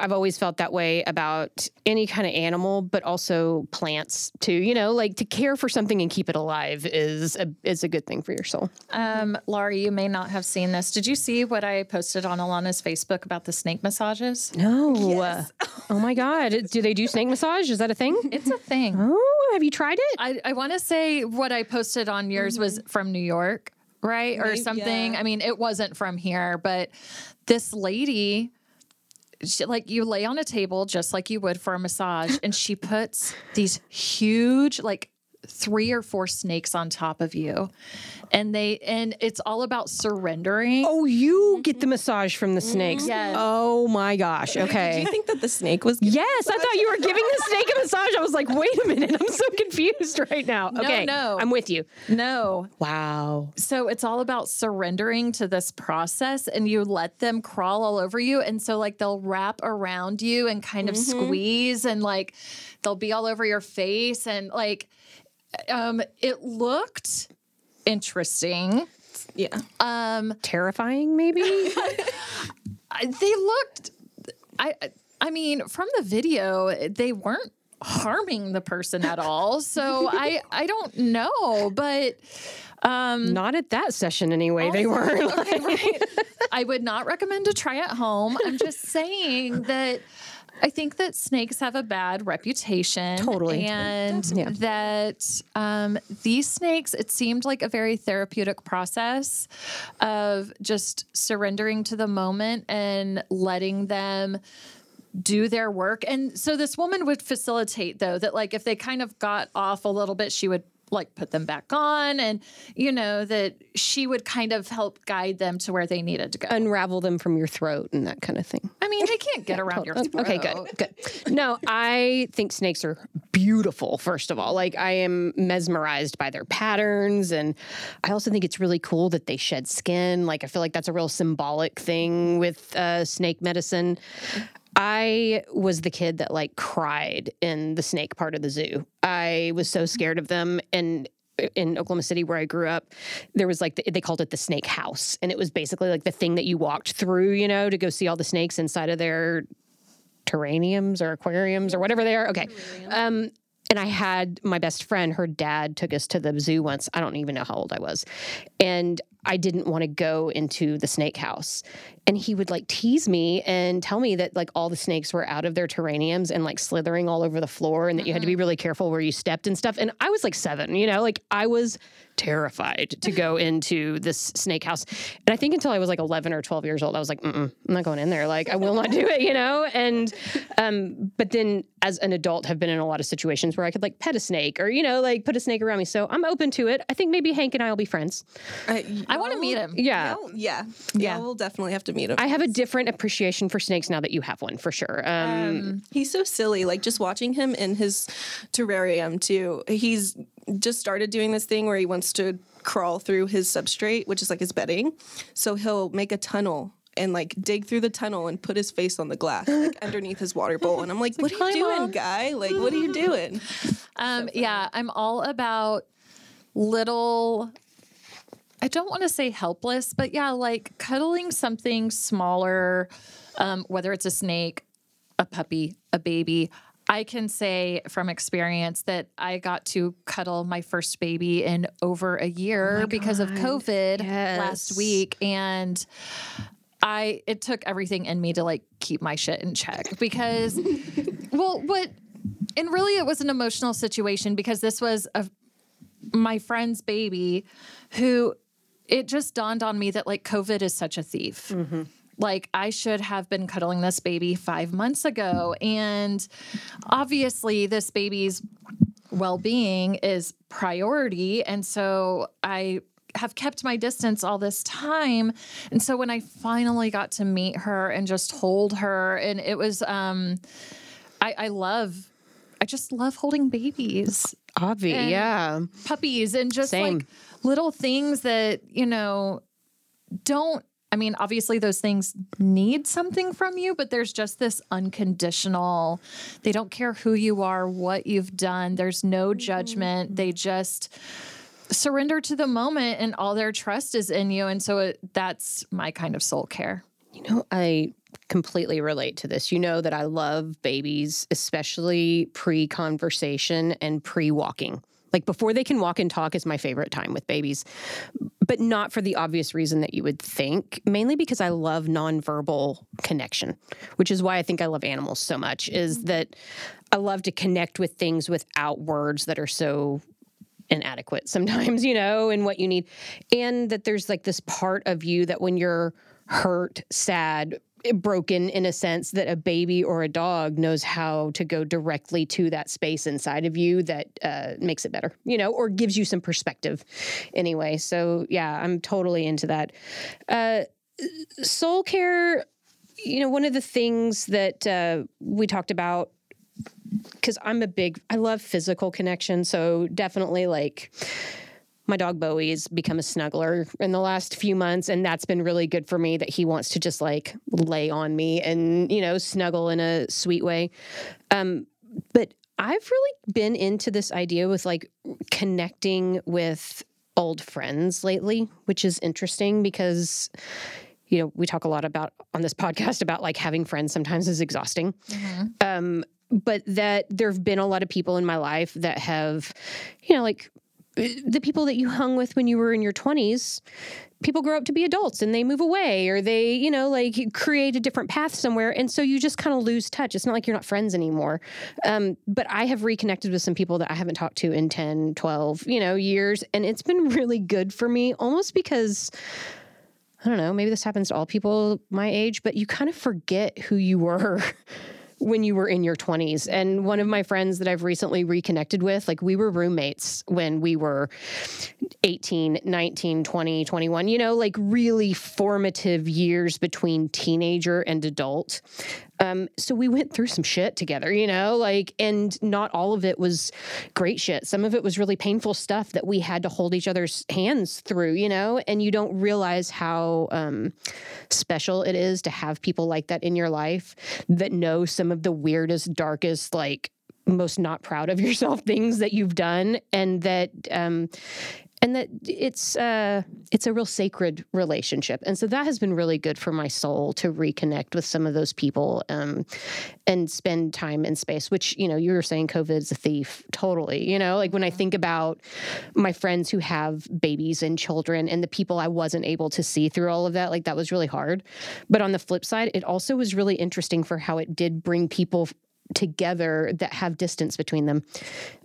I've always felt that way about any kind of animal, but also plants too, you know, like to care for something and keep it alive is a, is a good thing for your soul. Um, Laurie, you may not have seen this. Did you see what I posted on Alana's Facebook about the snake massages? No. Yes. Oh my God. Do they do snake massage? Is that a thing? It's a thing. Oh, have you tried it? I, I want to say what I posted on yours mm-hmm. was from New York, right? Maybe, or something. Yeah. I mean, it wasn't from here, but this lady... She, like you lay on a table just like you would for a massage, and she puts these huge, like three or four snakes on top of you. And they and it's all about surrendering. Oh, you get the massage from the snakes. Yes. Oh my gosh. Okay. Did you think that the snake was giving Yes, massage? I thought you were giving the snake a massage. I was like, wait a minute, I'm so confused right now. Okay. No, no. I'm with you. No. Wow. So it's all about surrendering to this process, and you let them crawl all over you. And so like they'll wrap around you and kind of mm-hmm. squeeze, and like they'll be all over your face, and like um it looked interesting. Yeah. Um terrifying maybe. They looked I I mean from the video they weren't harming the person at all. So I I don't know, but um not at that session anyway. Also, they were like... okay, right. I would not recommend to try at home. I'm just saying that I think that snakes have a bad reputation. Totally. And yeah. that um, these snakes, it seemed like a very therapeutic process of just surrendering to the moment and letting them do their work. And so this woman would facilitate, though, that like if they kind of got off a little bit, she would like put them back on, and you know, that she would kind of help guide them to where they needed to go. Unravel them from your throat and that kind of thing. I mean, they can't get around your throat. Okay, good, good. No, I think snakes are beautiful, first of all. Like, I am mesmerized by their patterns, and I also think it's really cool that they shed skin. Like, I feel like that's a real symbolic thing with uh, snake medicine. I was the kid that like cried in the snake part of the zoo. I was so scared of them. And in Oklahoma City, where I grew up, there was like, the, they called it the snake house. And it was basically like the thing that you walked through, you know, to go see all the snakes inside of their terrariums or aquariums or whatever they are. Okay. Um, and I had my best friend, her dad took us to the zoo once. I don't even know how old I was. And I didn't want to go into the snake house. And he would like tease me and tell me that like all the snakes were out of their terrariums and like slithering all over the floor, and that mm-hmm. you had to be really careful where you stepped and stuff. And I was like seven, you know, like I was terrified to go into this snake house. And I think until I was like eleven or twelve years old, I was like, mm-mm, I'm not going in there. Like I will not do it, you know? And, um, but then as an adult have been in a lot of situations where I could like pet a snake or, you know, like put a snake around me. So I'm open to it. I think maybe Hank and I will be friends. Uh, I want to meet him. Yeah. No, yeah. Yeah. Yeah. We'll definitely have to meet him. I have a different appreciation for snakes now that you have one for sure. Um, um he's so silly. Like just watching him in his terrarium too. He's just started doing this thing where he wants to crawl through his substrate, which is like his bedding. So he'll make a tunnel and like dig through the tunnel and put his face on the glass like underneath his water bowl. And I'm like, what are you doing, Mom? Guy? Like, what are you doing? Um, so yeah, I'm all about little, I don't want to say helpless, but yeah, like cuddling something smaller, um, whether it's a snake, a puppy, a baby. I can say from experience that I got to cuddle my first baby in over a year oh because God. of COVID yes. last week. And I, it took everything in me to like keep my shit in check because, well, what, and really it was an emotional situation because this was a, my friend's baby who it just dawned on me that like COVID is such a thief. Mm-hmm. Like, I should have been cuddling this baby five months ago. And obviously, this baby's well-being is priority. And so I have kept my distance all this time. And so when I finally got to meet her and just hold her, and it was, um, I, I love, I just love holding babies. Obvi, yeah. Puppies and just Same. like little things that, you know, don't, I mean, obviously those things need something from you, but there's just this unconditional, they don't care who you are, what you've done. There's no judgment. They just surrender to the moment and all their trust is in you. And so it, that's my kind of soul care. You know, I completely relate to this. You know that I love babies, especially pre-conversation and pre-walking. Like before they can walk and talk is my favorite time with babies, but not for the obvious reason that you would think, mainly because I love nonverbal connection, which is why I think I love animals so much, is that I love to connect with things without words that are so inadequate sometimes, you know, and what you need. And that there's like this part of you that when you're hurt, sad, broken in a sense that a baby or a dog knows how to go directly to that space inside of you that uh, makes it better, you know, or gives you some perspective anyway. So yeah, I'm totally into that. Uh, soul care, you know, one of the things that uh, we talked about, because I'm a big, I love physical connection. So definitely like, my dog Bowie has become a snuggler in the last few months, and that's been really good for me that he wants to just like lay on me and, you know, snuggle in a sweet way. Um, but I've really been into this idea with like connecting with old friends lately, which is interesting because, you know, we talk a lot about on this podcast about like having friends sometimes is exhausting. Mm-hmm. Um, but that there have been a lot of people in my life that have, you know, like, the people that you hung with when you were in your twenties, people grow up to be adults and they move away or they, you know, like create a different path somewhere. And so you just kind of lose touch. It's not like you're not friends anymore. Um, but I have reconnected with some people that I haven't talked to in ten, twelve, you know, years. And it's been really good for me almost because, I don't know, maybe this happens to all people my age, but you kind of forget who you were when you were in your twenties. And one of my friends that I've recently reconnected with, like we were roommates when we were eighteen, nineteen, twenty, twenty-one, you know, like really formative years between teenager and adult. Um, so we went through some shit together, you know, like, and not all of it was great shit. Some of it was really painful stuff that we had to hold each other's hands through, you know, and you don't realize how um, special it is to have people like that in your life that know some of the weirdest, darkest, like most not proud of yourself things that you've done. And that, um, and that it's, uh, it's a real sacred relationship. And so that has been really good for my soul to reconnect with some of those people, um, and spend time in space, which, you know, you were saying COVID is a thief. Totally. You know, like when I think about my friends who have babies and children and the people I wasn't able to see through all of that, like that was really hard. But on the flip side, it also was really interesting for how it did bring people together that have distance between them.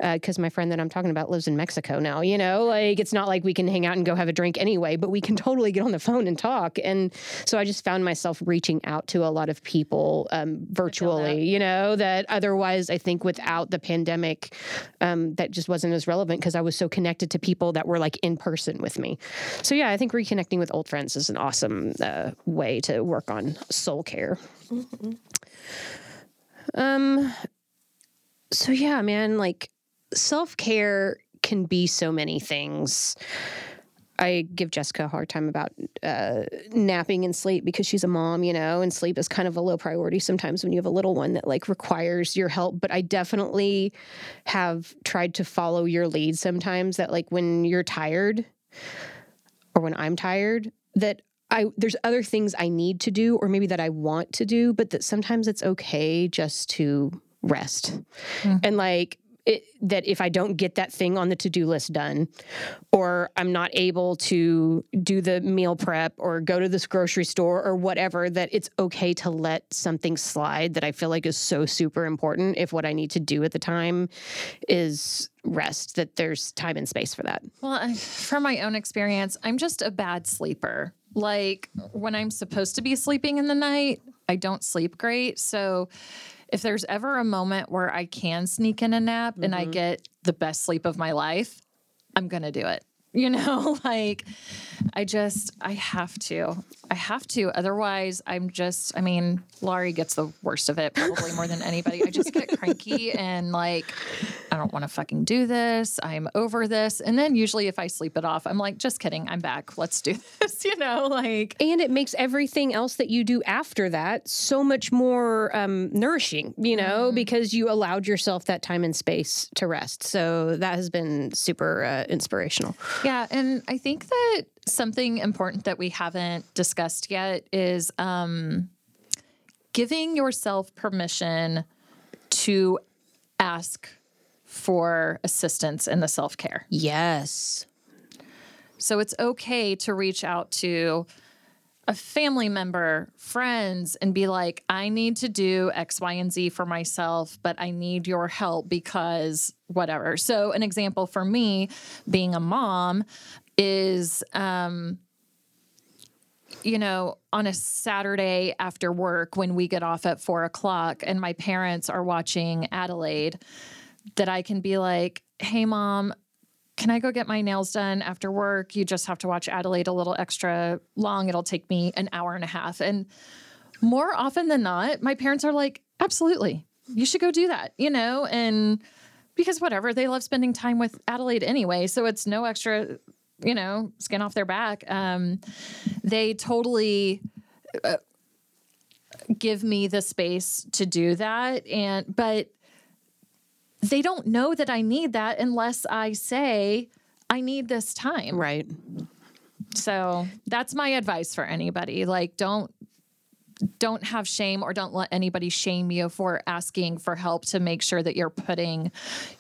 Uh, cause my friend that I'm talking about lives in Mexico now, you know, like it's not like we can hang out and go have a drink anyway, but we can totally get on the phone and talk. And so I just found myself reaching out to a lot of people, um, virtually, you know, that otherwise I think without the pandemic, um, that just wasn't as relevant cause I was so connected to people that were like in person with me. So yeah, I think reconnecting with old friends is an awesome, uh, way to work on soul care. Mm-hmm. Um, so yeah, man, like self-care can be so many things. I give Jessica a hard time about, uh, napping and sleep because she's a mom, you know, and sleep is kind of a low priority sometimes when you have a little one that like requires your help. But I definitely have tried to follow your lead sometimes that like when you're tired or when I'm tired that I, there's other things I need to do or maybe that I want to do, but that sometimes it's okay just to rest. Mm. And like it, that if I don't get that thing on the to-do list done or I'm not able to do the meal prep or go to this grocery store or whatever, that it's okay to let something slide that I feel like is so super important if what I need to do at the time is rest, that there's time and space for that. Well, from my own experience, I'm just a bad sleeper. Like when I'm supposed to be sleeping in the night, I don't sleep great. So if there's ever a moment where I can sneak in a nap mm-hmm. and I get the best sleep of my life, I'm going to do it. You know, like I just, I have to, I have to. Otherwise I'm just, I mean, Laurie gets the worst of it probably more than anybody. I just get cranky and like, I don't want to fucking do this. I'm over this. And then usually if I sleep it off, I'm like, just kidding. I'm back. Let's do this. You know, like, and it makes everything else that you do after that so much more um, nourishing, you know, mm. because you allowed yourself that time and space to rest. So that has been super uh, inspirational. Yeah. And I think that something important that we haven't discussed yet is um, giving yourself permission to ask for assistance in the self-care. Yes. So it's okay to reach out to a family member, friends, and be like, I need to do X, Y, and Z for myself, but I need your help because whatever. So an example for me being a mom is um, you know, on a Saturday after work when we get off at four o'clock and my parents are watching Adelaide, that I can be like, hey, Mom, can I go get my nails done after work? You just have to watch Adelaide a little extra long. It'll take me an hour and a half. And more often than not, my parents are like, absolutely, you should go do that, you know, and because whatever, they love spending time with Adelaide anyway. So it's no extra, you know, skin off their back. Um, they totally uh, give me the space to do that. And, but they don't know that I need that unless I say I need this time. Right. So that's my advice for anybody. Like, don't, don't have shame, or don't let anybody shame you for asking for help, to make sure that you're putting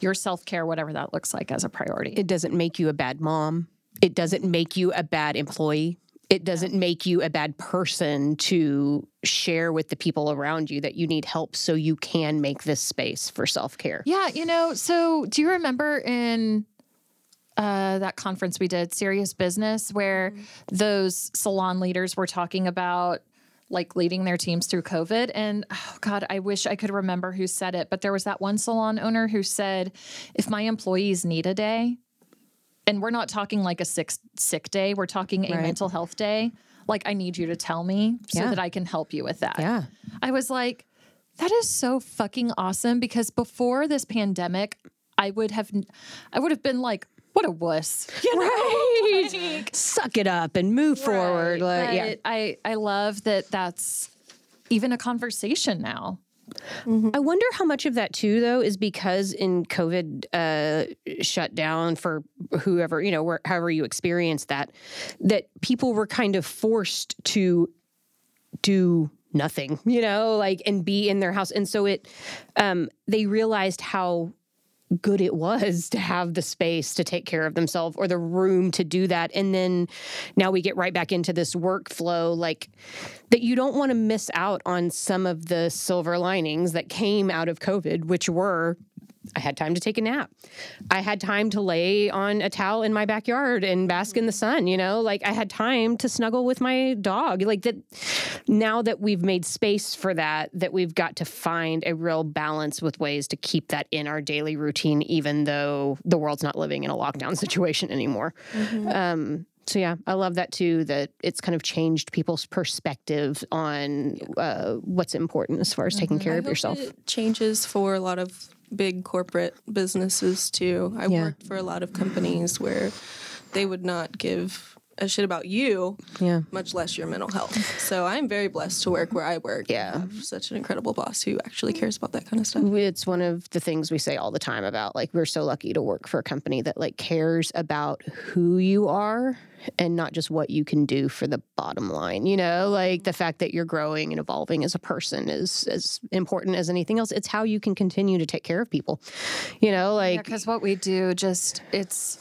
your self-care, whatever that looks like, as a priority. It doesn't make you a bad mom. It doesn't make you a bad employee. It doesn't make you a bad person to share with the people around you that you need help so you can make this space for self-care. Yeah, you know, so do you remember in uh, that conference we did, Serious Business, where mm-hmm. those salon leaders were talking about like leading their teams through COVID? And oh God, I wish I could remember who said it, but there was that one salon owner who said, if my employees need a day, and we're not talking like a sick, sick day, we're talking a right. mental health day, like, I need you to tell me so yeah. that I can help you with that. Yeah. I was like, that is so fucking awesome, because before this pandemic, I would have, I would have been like, what a wuss. You know? Right. Like, suck it up and move right. forward. Like, but yeah. I, I love that that's even a conversation now. Mm-hmm. I wonder how much of that too, though, is because in COVID uh, shutdown for whoever, you know, where, however you experienced that, that people were kind of forced to do nothing, you know, like, and be in their house. And so it, um, they realized how good it was to have the space to take care of themselves, or the room to do that. And then now we get right back into this workflow, like, that you don't want to miss out on some of the silver linings that came out of COVID, which were, I had time to take a nap. I had time to lay on a towel in my backyard and bask in the sun, you know, like, I had time to snuggle with my dog. Like, that, now that we've made space for that, that we've got to find a real balance with ways to keep that in our daily routine, even though the world's not living in a lockdown situation anymore. Mm-hmm. Um, so yeah, I love that too, that it's kind of changed people's perspective on uh, what's important as far as taking mm-hmm. care I of hope yourself. It changes for a lot of big corporate businesses too. I yeah. worked for a lot of companies where they would not give a shit about you, yeah. much less your mental health. So I'm very blessed to work where I work. Yeah. I have such an incredible boss who actually cares about that kind of stuff. It's one of the things we say all the time about, like, we're so lucky to work for a company that, like, cares about who you are and not just what you can do for the bottom line. You know, like, the fact that you're growing and evolving as a person is as important as anything else. It's how you can continue to take care of people, you know, like, because yeah, what we do just, it's,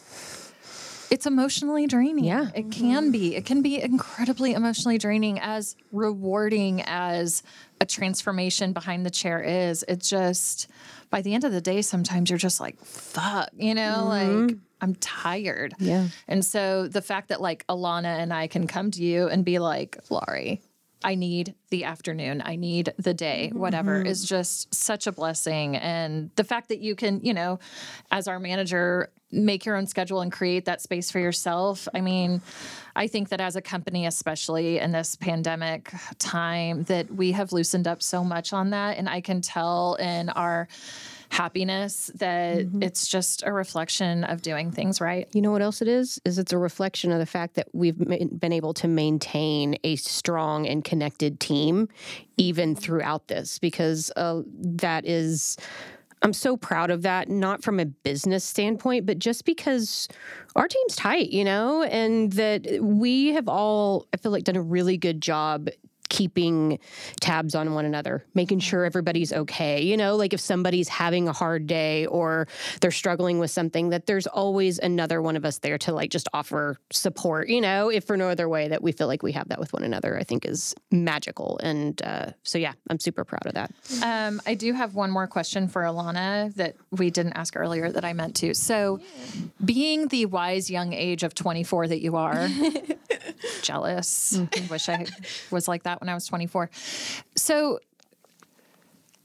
it's emotionally draining. Yeah. It can be. It can be incredibly emotionally draining, as rewarding as a transformation behind the chair is. It just, by the end of the day, sometimes you're just like, fuck, you know, mm-hmm. like, I'm tired. Yeah. And so the fact that, like, Alana and I can come to you and be like, Laurie, I need the afternoon, I need the day, whatever, mm-hmm. is just such a blessing. And the fact that you can, you know, as our manager, make your own schedule and create that space for yourself. I mean, I think that as a company, especially in this pandemic time, that we have loosened up so much on that. And I can tell in our happiness that mm-hmm. it's just a reflection of doing things right. You know what else it is? Is it's a reflection of the fact that we've been able to maintain a strong and connected team even throughout this, because uh, that is... I'm so proud of that, not from a business standpoint, but just because our team's tight, you know, and that we have all, I feel like, done a really good job keeping tabs on one another, making sure everybody's okay. You know, like if somebody's having a hard day or they're struggling with something, that there's always another one of us there to like just offer support, you know, if for no other way that we feel like we have that with one another, I think is magical. And uh, so, yeah, I'm super proud of that. Um, I do have one more question for Alana that we didn't ask earlier that I meant to. So yeah. Being the wise young age of twenty-four that you are, jealous. Mm-hmm. I wish I was like that when I was twenty-four. So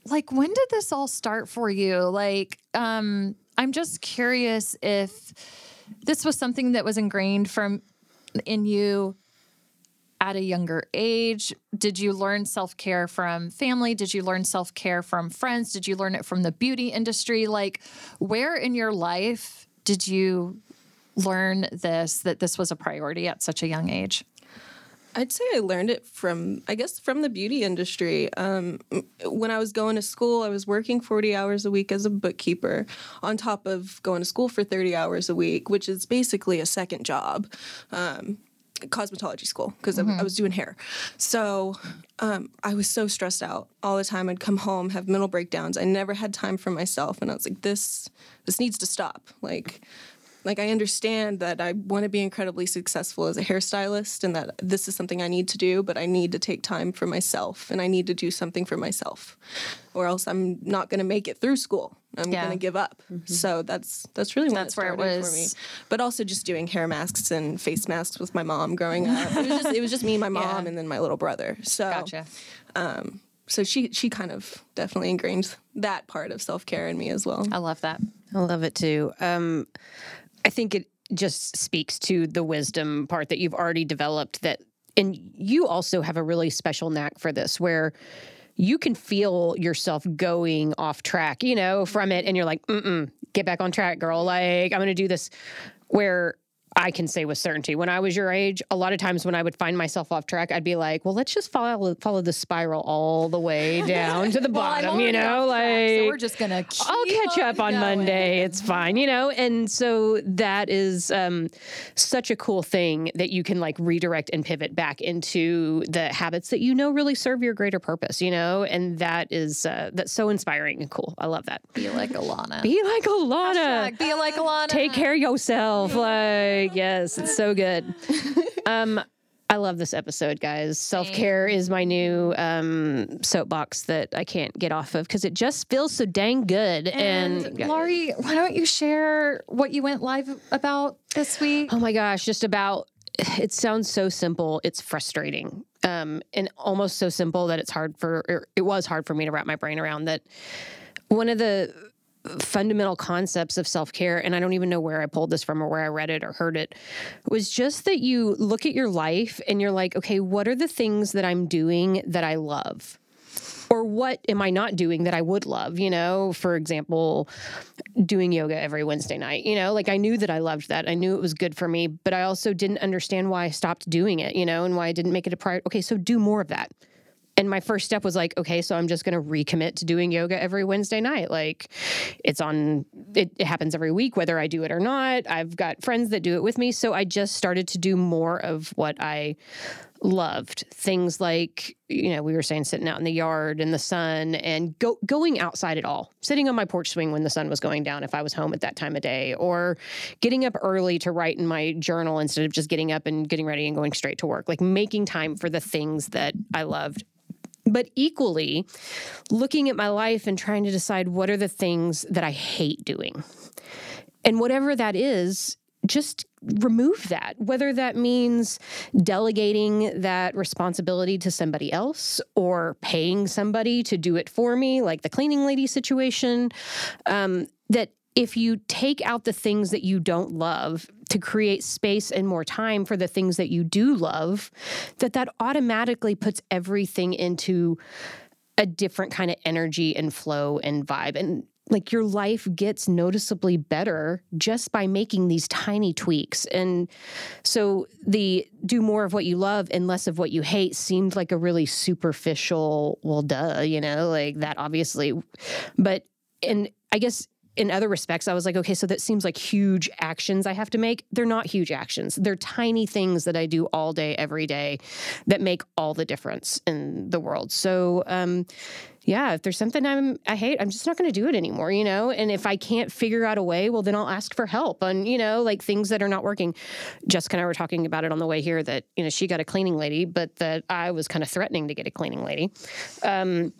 like, when did this all start for you? Like, um, I'm just curious if this was something that was ingrained from in you at a younger age. Did you learn self-care from family? Did you learn self-care from friends? Did you learn it from the beauty industry? Like, where in your life did you learn this, that this was a priority at such a young age? I'd say I learned it from, I guess, from the beauty industry. Um, when I was going to school, I was working forty hours a week as a bookkeeper on top of going to school for thirty hours a week, which is basically a second job. Um, cosmetology school, because mm-hmm. I was doing hair. So um, I was so stressed out all the time. I'd come home, have mental breakdowns. I never had time for myself. And I was like, this, this needs to stop. Like, Like, I understand that I want to be incredibly successful as a hairstylist and that this is something I need to do, but I need to take time for myself and I need to do something for myself or else I'm not going to make it through school. I'm yeah. going to give up. Mm-hmm. So that's that's really so when that's it started where it was... for me. But also just doing hair masks and face masks with my mom growing up. It was just, it was just me, my mom, yeah. and then my little brother. So, gotcha. Um, so she, she kind of definitely ingrained that part of self-care in me as well. I love that. I love it too. Um I think it just speaks to the wisdom part that you've already developed that, and you also have a really special knack for this where you can feel yourself going off track, you know, from it. And you're like, mm-mm, get back on track, girl. Like, I'm going to do this, where I can say with certainty when I was your age, a lot of times when I would find myself off track, I'd be like, well, let's just follow, follow the spiral all the way down to the bottom, well, you know, like track, so we're just going to, I'll catch up on going. Monday. It's fine, you know? And so that is, um, such a cool thing that you can like redirect and pivot back into the habits that, you know, really serve your greater purpose, you know? And that is, uh, that's so inspiring and cool. I love that. Be like Alana. Be like Alana. Hashtag be like Alana. Take care of yourself. Like, yes, it's so good. Um, I love this episode, guys. Self-care is my new um, soapbox that I can't get off of because it just feels so dang good. And, and yeah. Laurie, why don't you share what you went live about this week? Oh my gosh, just about, it sounds so simple. It's frustrating um, and almost so simple that it's hard for, or it was hard for me to wrap my brain around that one of the fundamental concepts of self-care, and I don't even know where I pulled this from or where I read it or heard it, was just that you look at your life and you're like, okay, what are the things that I'm doing that I love? Or what am I not doing that I would love? You know, for example, doing yoga every Wednesday night, you know, like I knew that I loved that. I knew it was good for me, but I also didn't understand why I stopped doing it, you know, and why I didn't make it a priority. Okay, so do more of that. And my first step was like, okay, so I'm just going to recommit to doing yoga every Wednesday night. Like it's on, it, it happens every week, whether I do it or not. I've got friends that do it with me. So I just started to do more of what I loved. Things like, you know, we were saying sitting out in the yard in the sun and go, going outside at all, sitting on my porch swing when the sun was going down, if I was home at that time of day, or getting up early to write in my journal instead of just getting up and getting ready and going straight to work, like making time for the things that I loved. But equally, looking at my life and trying to decide what are the things that I hate doing. And whatever that is, just remove that, whether that means delegating that responsibility to somebody else or paying somebody to do it for me, like the cleaning lady situation, um, that if you take out the things that you don't love to create space and more time for the things that you do love, that that automatically puts everything into a different kind of energy and flow and vibe. And like your life gets noticeably better just by making these tiny tweaks. And so the do more of what you love and less of what you hate seemed like a really superficial, well, duh, you know, like that obviously. But, and I guess in other respects, I was like, okay, so that seems like huge actions I have to make. They're not huge actions. They're tiny things that I do all day, every day that make all the difference in the world. So, um, yeah, if there's something I'm, I hate, I'm just not going to do it anymore, you know? And if I can't figure out a way, well, then I'll ask for help on, you know, like things that are not working. Jessica and I were talking about it on the way here that, you know, she got a cleaning lady, but that I was kind of threatening to get a cleaning lady. Um,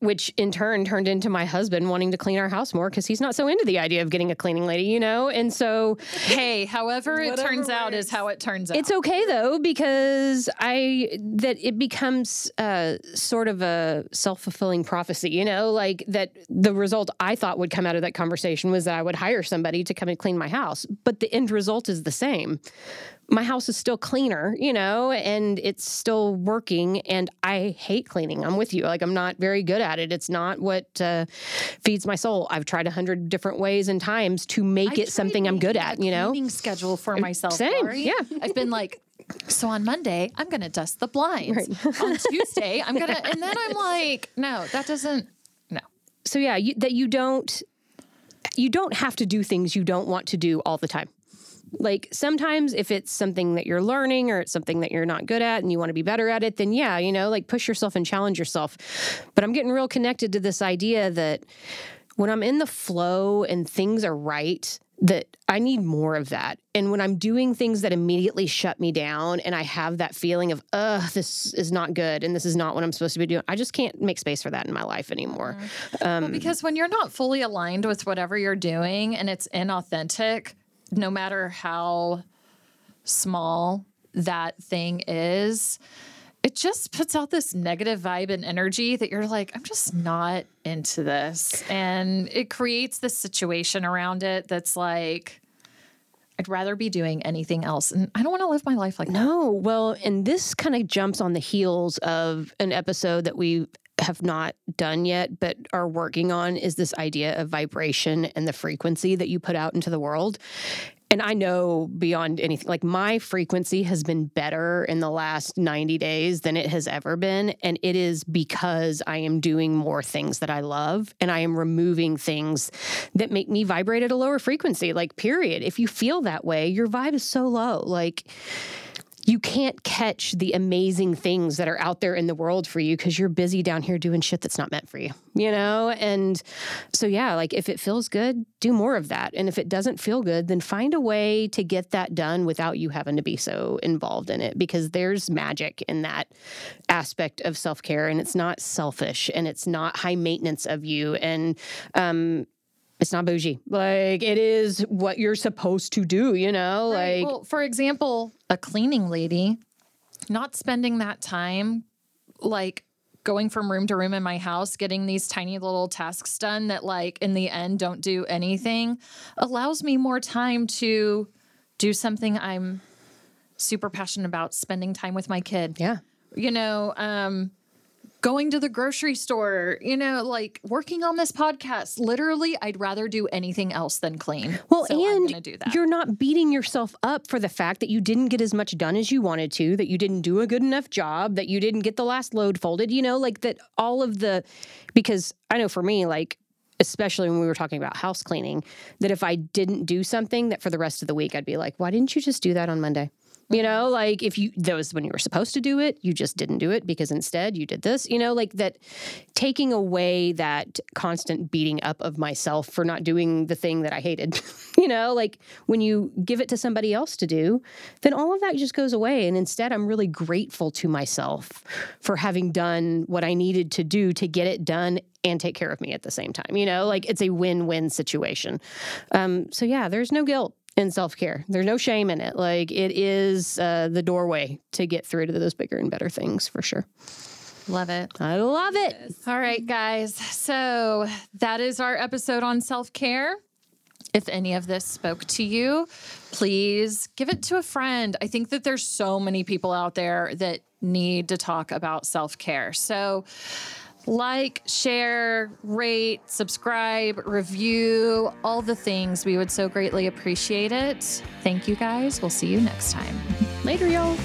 which in turn turned into my husband wanting to clean our house more because he's not so into the idea of getting a cleaning lady, you know? And so, hey, however it turns works. out is how it turns out. It's okay though, because I, that it becomes uh, sort of a self-fulfilling prophecy, you know, like that the result I thought would come out of that conversation was that I would hire somebody to come and clean my house, but the end result is the same. My house is still cleaner, you know, and it's still working. And I hate cleaning. I'm with you. Like, I'm not very good at it. It's not what uh, feeds my soul. I've tried a hundred different ways and times to make I it something I'm good at, you know. Cleaning schedule for myself. Same, Lori. Yeah. I've been like, so on Monday, I'm going to dust the blinds. Right. On Tuesday, I'm going to, and then I'm like, no, that doesn't, no. So yeah, you, that you don't, you don't have to do things you don't want to do all the time. Like sometimes if it's something that you're learning or it's something that you're not good at and you want to be better at it, then yeah, you know, like push yourself and challenge yourself. But I'm getting real connected to this idea that when I'm in the flow and things are right, that I need more of that. And when I'm doing things that immediately shut me down and I have that feeling of, ugh, this is not good and this is not what I'm supposed to be doing, I just can't make space for that in my life anymore. Mm-hmm. Um, well, because when you're not fully aligned with whatever you're doing and it's inauthentic, no matter how small that thing is, it just puts out this negative vibe and energy that you're like, I'm just not into this. And it creates this situation around it that's like, I'd rather be doing anything else. And I don't want to live my life like that. No. Well, and this kind of jumps on the heels of an episode that we have not done yet, but are working on, is this idea of vibration and the frequency that you put out into the world. And I know beyond anything, like my frequency has been better in the last ninety days than it has ever been. And it is because I am doing more things that I love and I am removing things that make me vibrate at a lower frequency, like period. If you feel that way, your vibe is so low. Like, you can't catch the amazing things that are out there in the world for you because you're busy down here doing shit that's not meant for you, you know? And so, yeah, like if it feels good, do more of that. And if it doesn't feel good, then find a way to get that done without you having to be so involved in it, because there's magic in that aspect of self-care, and it's not selfish and it's not high maintenance of you. And, um, it's not bougie. Like, it is what you're supposed to do, you know? Right. Like, well, for example, a cleaning lady, not spending that time, like, going from room to room in my house, getting these tiny little tasks done that, like, in the end don't do anything, allows me more time to do something I'm super passionate about, spending time with my kid. Yeah. You know, um... going to the grocery store, you know, like working on this podcast. Literally, I'd rather do anything else than clean. Well, so and I'm gonna do that. You're not beating yourself up for the fact that you didn't get as much done as you wanted to, that you didn't do a good enough job, that you didn't get the last load folded, you know, like that all of the, because I know for me, like, especially when we were talking about house cleaning, that if I didn't do something that for the rest of the week, I'd be like, why didn't you just do that on Monday? You know, like if you, that was when you were supposed to do it, you just didn't do it because instead you did this, you know, like that, taking away that constant beating up of myself for not doing the thing that I hated, you know, like when you give it to somebody else to do, then all of that just goes away. And instead I'm really grateful to myself for having done what I needed to do to get it done and take care of me at the same time. You know, like it's a win-win situation. Um, so yeah, there's no guilt in self-care. There's no shame in it. Like it is uh, the doorway to get through to those bigger and better things for sure. Love it. I love it. Yes. All right, guys. So that is our episode on self-care. If any of this spoke to you, please give it to a friend. I think that there's so many people out there that need to talk about self-care. So like, share, rate, subscribe, review, all the things. We would so greatly appreciate it. Thank you guys. We'll see you next time. Later, y'all.